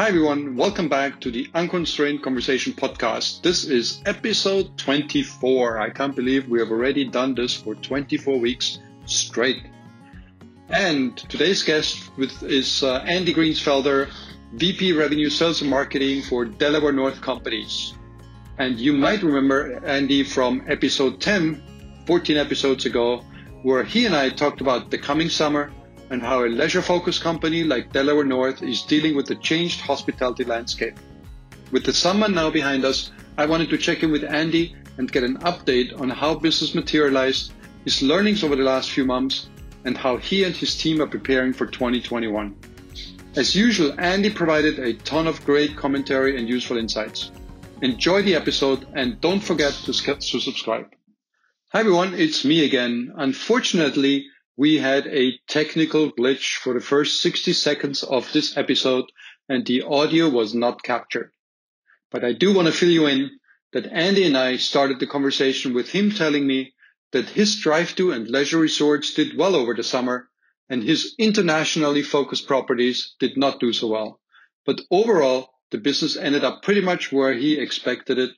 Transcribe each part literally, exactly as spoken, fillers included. Hi everyone, welcome back to the Unconstrained Conversation podcast. This is episode twenty-four. I can't believe we have already done this for twenty-four weeks straight. And today's guest with is uh, Andy Greensfelder, V P Revenue Sales and Marketing for Delaware North Companies. And you might remember Andy from episode ten, fourteen episodes ago, where he and I talked about the coming summer and how a leisure-focused company like Delaware North is dealing with the changed hospitality landscape. With the summer now behind us, I wanted to check in with Andy and get an update on how business materialized, his learnings over the last few months, and how he and his team are preparing for twenty twenty-one. As usual, Andy provided a ton of great commentary and useful insights. Enjoy the episode and don't forget to subscribe. Hi everyone, it's me again. Unfortunately, we had a technical glitch for the first sixty seconds of this episode, and the audio was not captured. But I do want to fill you in that Andy and I started the conversation with him telling me that his drive-to and leisure resorts did well over the summer, and his internationally focused properties did not do so well. But overall, the business ended up pretty much where he expected it,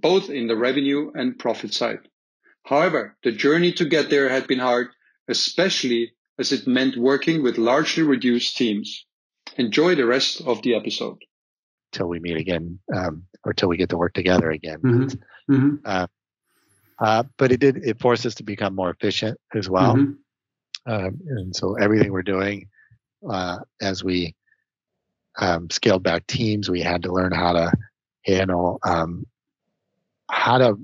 both in the revenue and profit side. However, the journey to get there had been hard, especially as it meant working with largely reduced teams. Enjoy the rest of the episode. Till we meet again, um, or till we get to work together again. Mm-hmm. Mm-hmm. Uh, uh, but it did, it forced us to become more efficient as well. Mm-hmm. Um, and so everything we're doing, uh, as we um, scaled back teams, we had to learn how to handle, um, how to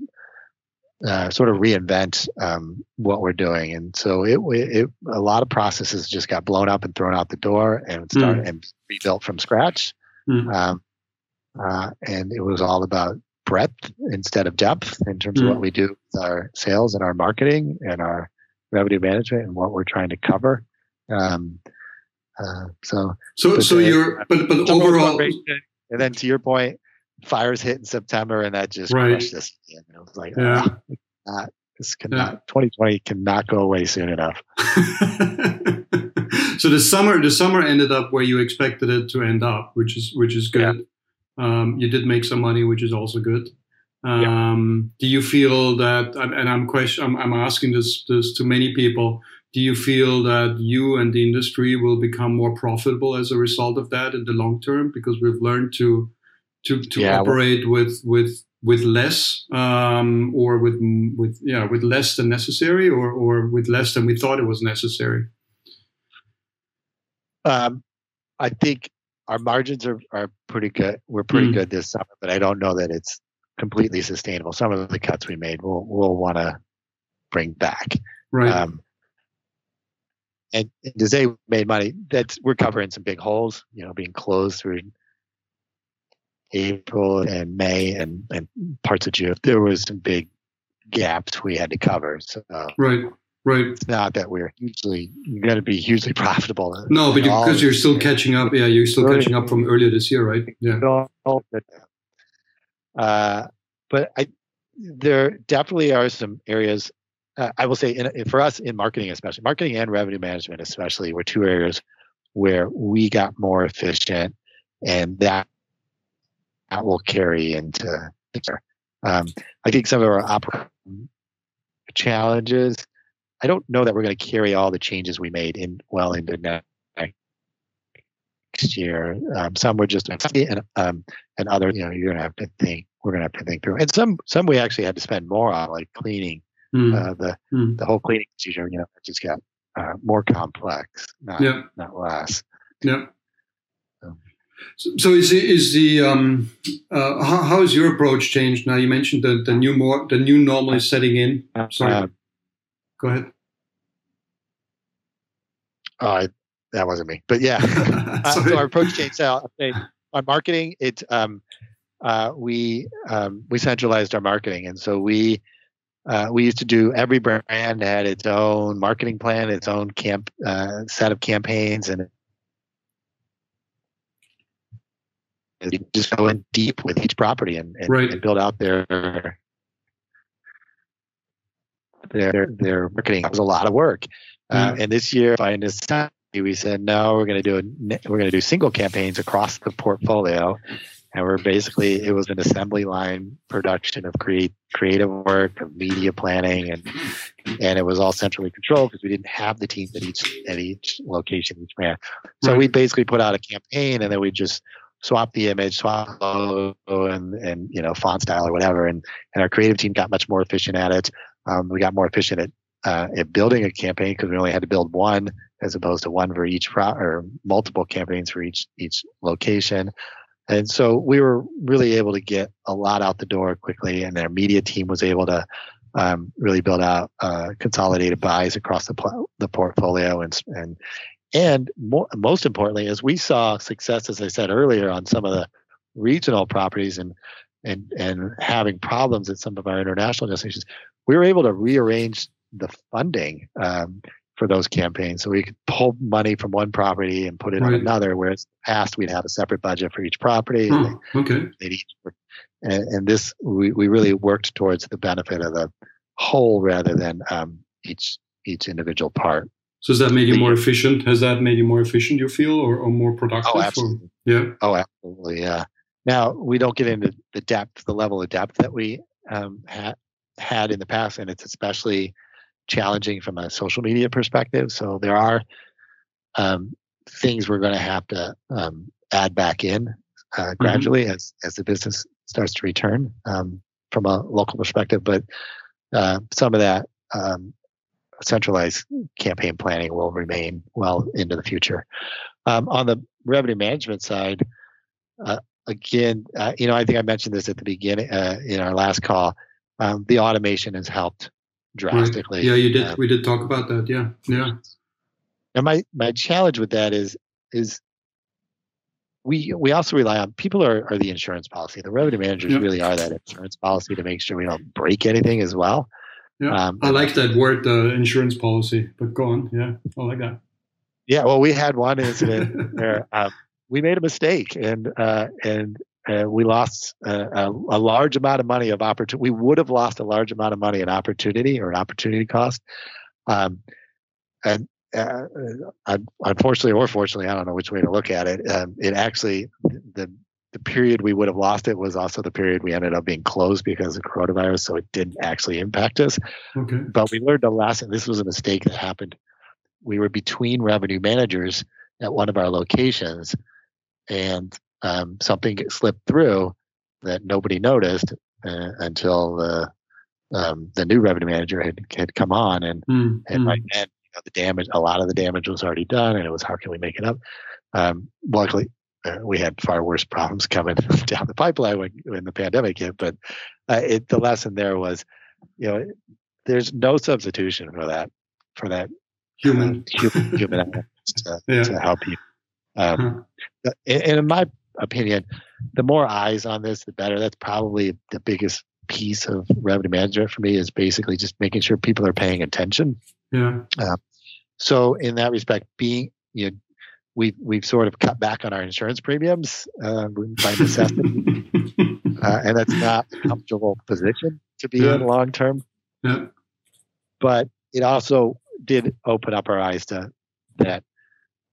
Uh, sort of reinvent um, what we're doing, and so it, it a lot of processes just got blown up and thrown out the door, and started mm. and rebuilt from scratch. Mm. Um, uh, and it was all about breadth instead of depth in terms mm. of what we do with our sales and our marketing and our revenue management and what we're trying to cover. Um, uh, so, so, so then, you're, but but overall, and then to your point. Fires hit in September, and that just right. crushed us. And it was like, yeah. oh, not, this cannot. Yeah. twenty twenty cannot go away soon enough. So the summer, the summer ended up where you expected it to end up, which is which is good. Yeah. Um, you did make some money, which is also good. Um, yeah. Do you feel that? And I'm question. I'm, I'm asking this this to many people. Do you feel that you and the industry will become more profitable as a result of that in the long term? Because we've learned to. To, to yeah, operate well, with with with less um, or with with yeah with less than necessary or or with less than we thought it was necessary. Um, I think our margins are, are pretty good. We're pretty mm. good this summer, but I don't know that it's completely sustainable. Some of the cuts we made, we'll we'll want to bring back. Right. Um, and, and to say we made money, that's we're covering some big holes. You know, being closed through April and May and, and parts of June, there was some big gaps we had to cover. So right, right. It's not that we're hugely going to be hugely profitable. No, but because you're still catching up. Yeah, you're still catching up from earlier this year, right? Yeah. Uh, but I, there definitely are some areas. Uh, I will say, in, for us in marketing, especially marketing and revenue management, especially, were two areas where we got more efficient, and that. That will carry into picture. Um, I think some of our operational challenges. I don't know that we're going to carry all the changes we made in well into next year. Um, some were just and um, and other. You know, you're going to have to think. We're going to have to think through. And some some we actually had to spend more on, like cleaning mm. uh, the mm. the whole cleaning procedure. You know, it just got uh, more complex, not yeah. not less. Yeah. So. So, so is is the um, uh, how, how has your approach changed now? You mentioned that the new more the new normal is setting in. Sorry, uh, go ahead. Uh, that wasn't me, but yeah. uh, so our approach changed. Now, our marketing, it um, uh, we um, we centralized our marketing, and so we uh, we used to do every brand had its own marketing plan, its own camp uh, set of campaigns, and. You just go in deep with each property and, and, right. and build out their their their marketing. It was a lot of work, mm-hmm. uh, and this year I decided we said, no, we're going to do a, we're going to do single campaigns across the portfolio. And we're basically, it was an assembly line production of create, creative work, of media planning, and and it was all centrally controlled because we didn't have the teams at each at each location, each brand. So right. we basically put out a campaign, and then we just swap the image, swap the logo, and and you know font style or whatever. And and our creative team got much more efficient at it. Um, we got more efficient at uh, at building a campaign because we only had to build one as opposed to one for each pro- or multiple campaigns for each each location. And so we were really able to get a lot out the door quickly, and their media team was able to um, really build out uh, consolidated buys across the pl- the portfolio, and and and more, most importantly, as we saw success, as I said earlier, on some of the regional properties and and and having problems at some of our international destinations, we were able to rearrange the funding um, for those campaigns, so we could pull money from one property and put it right. on another, whereas in the past we'd have a separate budget for each property. Oh, they, okay. Each work, and, and this, we, we really worked towards the benefit of the whole rather than um, each each individual part. So has that made you more efficient? Has that made you more efficient? You feel, or, or more productive? Oh, absolutely. Or, yeah. Oh, absolutely. Yeah. Now we don't get into the depth, the level of depth that we um, ha- had in the past, and it's especially challenging from a social media perspective. So there are um, things we're going to have to um, add back in uh, gradually mm-hmm. as as the business starts to return um, from a local perspective. But uh, some of that um, centralized campaign planning will remain well into the future. Um, on the revenue management side, uh, again, uh, you know, I think I mentioned this at the beginning uh, in our last call. Um, the automation has helped drastically. Right. Yeah, you did. Um, we did talk about that. Yeah, yeah. And my, my challenge with that is is we we also rely on people are are the insurance policy. The revenue managers yeah. really are that insurance policy to make sure we don't break anything as well. Yeah, um, I like that word, the uh, insurance policy. But go on. Yeah, I like that. Yeah. Well, we had one incident where um, we made a mistake, and uh, and. Uh, we lost uh, a, a large amount of money of opportunity. We would have lost a large amount of money in opportunity or an opportunity cost. Um, and uh, uh, unfortunately or fortunately, I don't know which way to look at it. Um, it actually, the the period we would have lost it was also the period we ended up being closed because of coronavirus. So it didn't actually impact us. Okay. But we learned a lesson. This was a mistake that happened. We were between revenue managers at one of our locations, and Um, something slipped through that nobody noticed uh, until the um, the new revenue manager had, had come on, and mm, and mm. right then you know, the damage, a lot of the damage was already done, and it was how can we make it up? Um, luckily, uh, we had far worse problems coming down the pipeline when, when the pandemic hit. But uh, it, the lesson there was, you know, there's no substitution for that for that human uh, human human element to, yeah. to help you. Um, huh. And in my opinion, the more eyes on this, the better. That's probably the biggest piece of revenue management for me, is basically just making sure people are paying attention. Yeah. Um, so in that respect, being you know, we we've sort of cut back on our insurance premiums uh, by necessity, uh, and that's not a comfortable position to be yeah. in long term. Yeah. But it also did open up our eyes to that.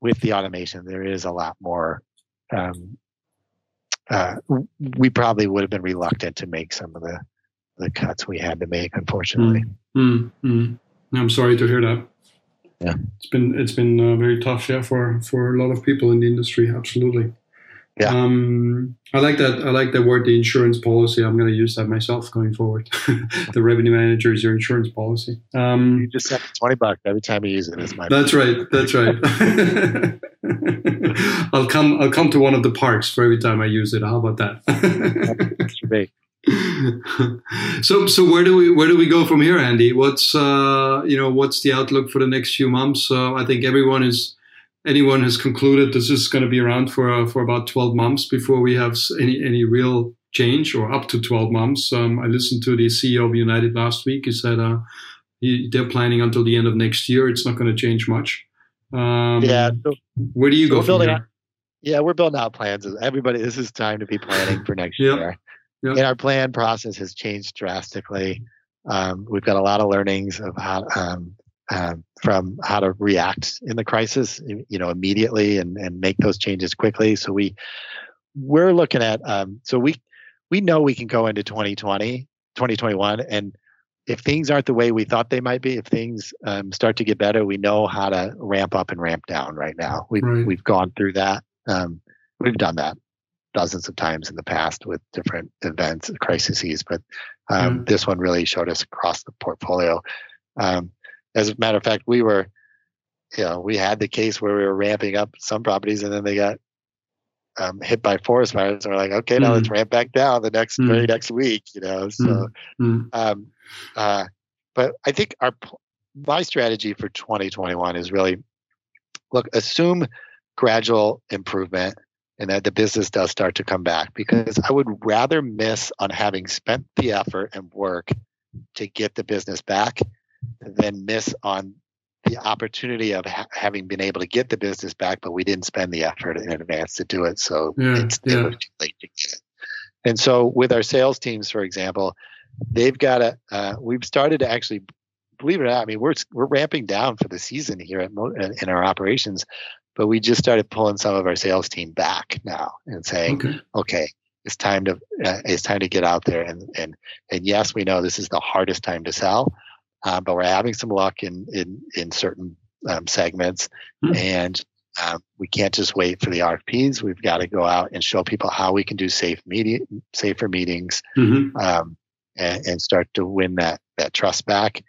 With the automation, there is a lot more. Um, uh, we probably would have been reluctant to make some of the, the cuts we had to make, unfortunately. Mm, mm, mm. I'm sorry to hear that. Yeah, it's been it's been uh, very tough, yeah, for, for a lot of people in the industry. Absolutely. Yeah. Um, I like that. I like that word, the insurance policy. I'm going to use that myself going forward. The revenue manager is your insurance policy. Um, you just have twenty bucks every time you use it. Is my that's point. Right. That's right. I'll come. I'll come to one of the parks for every time I use it. How about that? That's great. So, so where do we where do we go from here, Andy? What's uh, you know what's the outlook for the next few months? Uh, I think everyone is. Anyone has concluded this is going to be around for uh, for about twelve months before we have any any real change, or up to twelve months. Um, I listened to the C E O of United last week. He said uh, he, they're planning until the end of next year. It's not going to change much. Um, yeah. So, where do you so go from here? Out, yeah, we're building out plans. Everybody, this is time to be planning for next yep. year. Yep. And our plan process has changed drastically. Um, we've got a lot of learnings of how um, um, from how to react in the crisis, you know, immediately and, and make those changes quickly. So we we're looking at um, so we we know we can go into twenty twenty, twenty twenty-one, and if things aren't the way we thought they might be, if things um, start to get better, we know how to ramp up and ramp down. Right now, we've right. we've gone through that. Um, we've done that dozens of times in the past with different events and crises, but um, yeah. this one really showed us across the portfolio. Um, as a matter of fact, we were, you know, we had the case where we were ramping up some properties, and then they got um, hit by forest fires, and we're like, okay, now mm. let's ramp back down the next mm. very next week, you know. So, mm. um, uh, but I think our my strategy for twenty twenty-one is really look assume gradual improvement, and that the business does start to come back, because I would rather miss on having spent the effort and work to get the business back than miss on the opportunity of ha- having been able to get the business back, but we didn't spend the effort in advance to do it. So yeah, it's still yeah. too late to get it. And so with our sales teams, for example, they've got a, uh, we've started to actually, believe it or not, I mean, we're, we're ramping down for the season here at Mo- in our operations, but we just started pulling some of our sales team back now and saying, okay, okay it's time to, uh, it's time to get out there. And, and, and yes, we know this is the hardest time to sell, uh, but we're having some luck in, in, in certain um, segments, mm-hmm. and um, we can't just wait for the R F Ps. We've got to go out and show people how we can do safe media, safer meetings, mm-hmm. um, and, and start to win that, that trust back.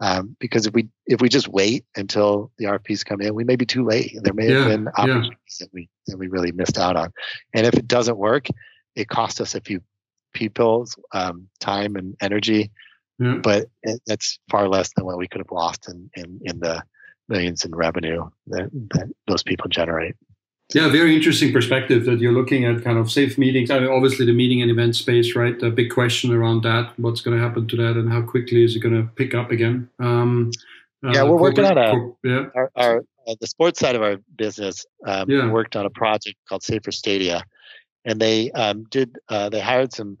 Um, because if we if we just wait until the R F Ps come in, we may be too late. There may yeah, have been opportunities yeah. that we that we really missed out on. And if it doesn't work, it costs us a few people's um, time and energy, yeah. but it, that's far less than what we could have lost in, in, in the millions in revenue that, that those people generate. Yeah, very interesting perspective that you're looking at, kind of safe meetings. I mean, obviously the meeting and event space, right? The big question around that, what's going to happen to that, and how quickly is it going to pick up again? Um, yeah, uh, we're working on a, yeah. our, our uh, the sports side of our business. Um, yeah. We worked on a project called Safer Stadia, and they um, did uh, they hired some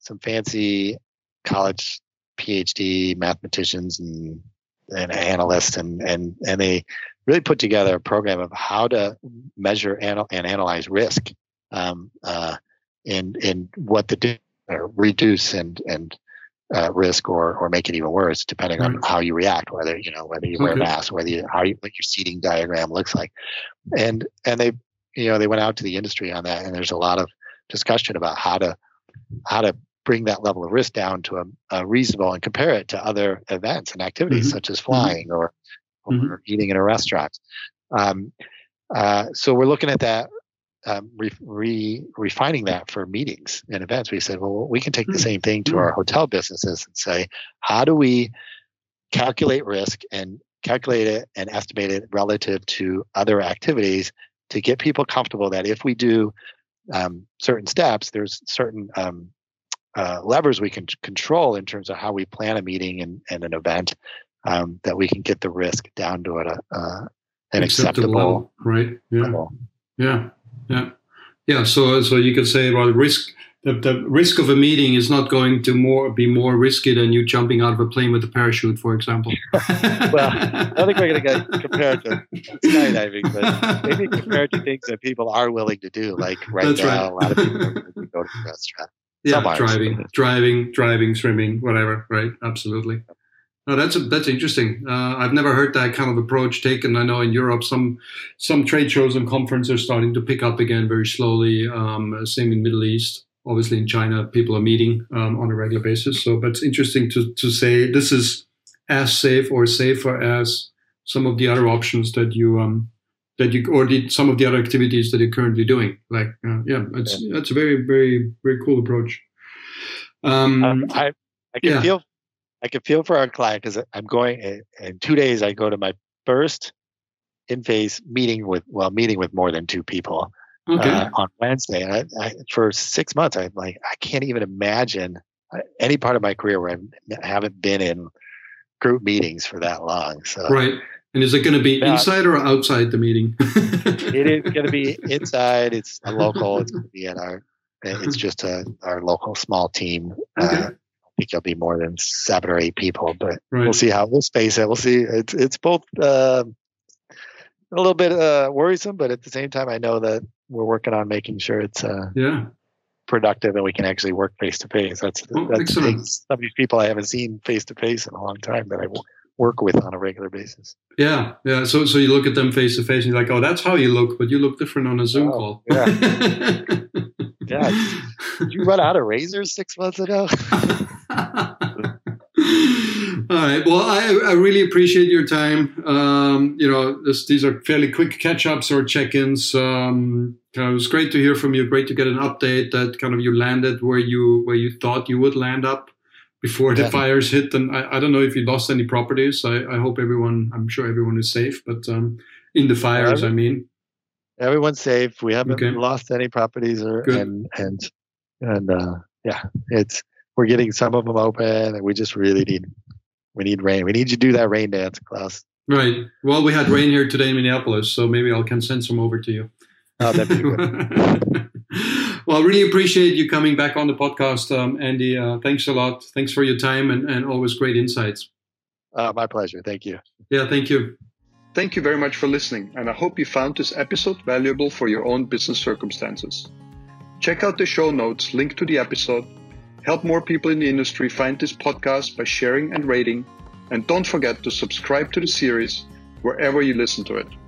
some fancy college PhD mathematicians and and analysts, and and and they. really put together a program of how to measure anal- and analyze risk, um, uh, and and what to do, or reduce and and uh, risk, or or make it even worse, depending mm-hmm. on how you react, whether you know whether you wear okay. a mask, whether you, how you, what your seating diagram looks like, and and they you know they went out to the industry on that, and there's a lot of discussion about how to how to bring that level of risk down to a, a reasonable, and compare it to other events and activities mm-hmm. such as flying mm-hmm. or. Mm-hmm. or eating in a restaurant. Um, uh, so we're looking at that, um, re, re, refining that for meetings and events. We said, well, we can take the same thing to our hotel businesses and say, how do we calculate risk and calculate it and estimate it relative to other activities to get people comfortable that if we do um, certain steps, there's certain um, uh, levers we can control in terms of how we plan a meeting and, and an event. Um, that we can get the risk down to a, uh, an acceptable, acceptable level, right? Yeah. Level. yeah, yeah, yeah. So, so you could say, well, risk the, the risk of a meeting is not going to more be more risky than you jumping out of a plane with a parachute, for example. Well, I don't think we're going to compare it to skydiving, but maybe compared to things that people are willing to do, like right That's now, right. a lot of people are willing to go to the restaurant. Yeah, Some driving, ours. driving, driving, swimming, whatever. Right? Absolutely. No, that's a, that's interesting. Uh, I've never heard that kind of approach taken. I know in Europe, some some trade shows and conferences are starting to pick up again very slowly. Um, same in Middle East. Obviously, in China, people are meeting um, on a regular basis. So, but it's interesting to to say this is as safe or safer as some of the other options that you um, that you or the, some of the other activities that you're currently doing. Like, uh, yeah, it's yeah. that's a very very very cool approach. Um, um, I I can yeah. feel. I can feel for our client, because I'm going in two days. I go to my first in-face meeting with well, meeting with more than two people okay. uh, on Wednesday. And I, I, for six months, I'm like, I can't even imagine any part of my career where I haven't been in group meetings for that long. So right. And is it going to be yeah. inside or outside the meeting? It is going to be inside. It's a local. It's going to be at our. It's just a, our local small team. Okay. Uh, I think it'll be more than seven or eight people, but right. we'll see how we'll space it. We'll see. It's it's both uh, a little bit uh, worrisome, but at the same time, I know that we're working on making sure it's uh, yeah. productive and we can actually work face to face. That's oh, that's some of these people I haven't seen face to face in a long time that I work with on a regular basis. Yeah, yeah. So so you look at them face to face and you're like, oh, that's how you look, but you look different on a Zoom oh, call. Yeah. Yeah, did you run out of razors six months ago? All right. Well, I, I really appreciate your time. Um, you know, this, these are fairly quick catch-ups or check-ins. Um, you know, it was great to hear from you. Great to get an update that kind of you landed where you where you thought you would land up before yeah. the fires hit. And I, I don't know if you lost any properties. I, I hope everyone, I'm sure everyone is safe. But um, in the fires, I mean. Everyone's safe. We haven't okay. lost any properties, or Good. and and and uh, yeah, it's we're getting some of them open, and we just really need we need rain. We need you to do that rain dance, Klaus. Right. Well, we had rain here today in Minneapolis, so maybe I can send some over to you. Oh, that'd be good. Well, I really appreciate you coming back on the podcast, um, Andy. Uh, thanks a lot. Thanks for your time and and always great insights. Uh, my pleasure. Thank you. Yeah. Thank you. Thank you very much for listening, and I hope you found this episode valuable for your own business circumstances. Check out the show notes linked to the episode, help more people in the industry find this podcast by sharing and rating, and don't forget to subscribe to the series wherever you listen to it.